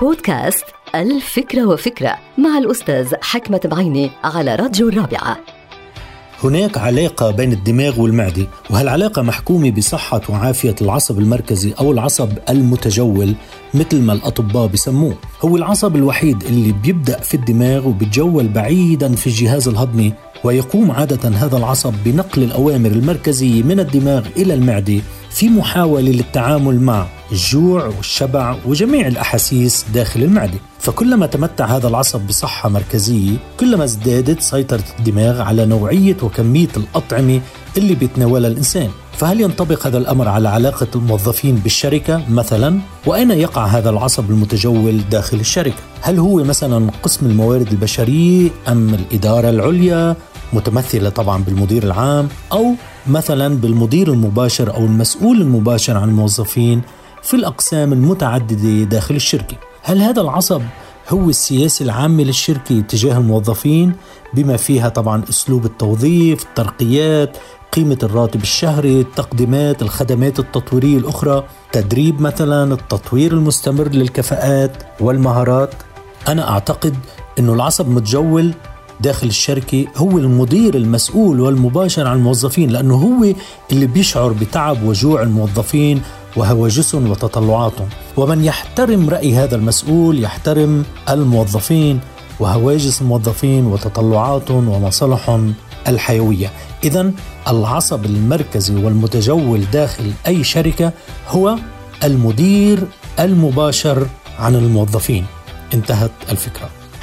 بودكاست ألف فكرة وفكرة مع الأستاذ حكمة بعيني على راديو الرابعة. هناك علاقة بين الدماغ والمعدة، وهالعلاقة محكومة بصحة وعافية العصب المركزي أو العصب المتجول مثل ما الأطباء بسموه. هو العصب الوحيد اللي بيبدأ في الدماغ وبتجول بعيدا في الجهاز الهضمي، ويقوم عادة هذا العصب بنقل الأوامر المركزية من الدماغ إلى المعدة في محاولة للتعامل مع الجوع والشبع وجميع الأحاسيس داخل المعدة. فكلما تمتع هذا العصب بصحة مركزية، كلما ازدادت سيطرة الدماغ على نوعية وكمية الأطعمة اللي بيتناولها الإنسان. فهل ينطبق هذا الأمر على علاقة الموظفين بالشركة مثلا؟ وأين يقع هذا العصب المتجول داخل الشركة؟ هل هو مثلا قسم الموارد البشرية أم الإدارة العليا متمثلة طبعا بالمدير العام، أو مثلا بالمدير المباشر أو المسؤول المباشر عن الموظفين في الأقسام المتعددة داخل الشركة؟ هل هذا العصب هو السياسي العام للشركة تجاه الموظفين، بما فيها طبعا أسلوب التوظيف، الترقيات، قيمة الراتب الشهري، التقديمات، الخدمات التطويرية الأخرى، تدريب مثلا، التطوير المستمر للكفاءات والمهارات؟ أنا أعتقد أن العصب المتجول داخل الشركة هو المدير المسؤول والمباشر عن الموظفين، لأنه هو اللي بيشعر بتعب وجوع الموظفين وهواجس وتطلعاتهم. ومن يحترم رأي هذا المسؤول يحترم الموظفين وهواجس الموظفين وتطلعاتهم ومصالحهم الحيوية. إذن العصب المركزي والمتجول داخل أي شركة هو المدير المباشر عن الموظفين. انتهت الفكرة.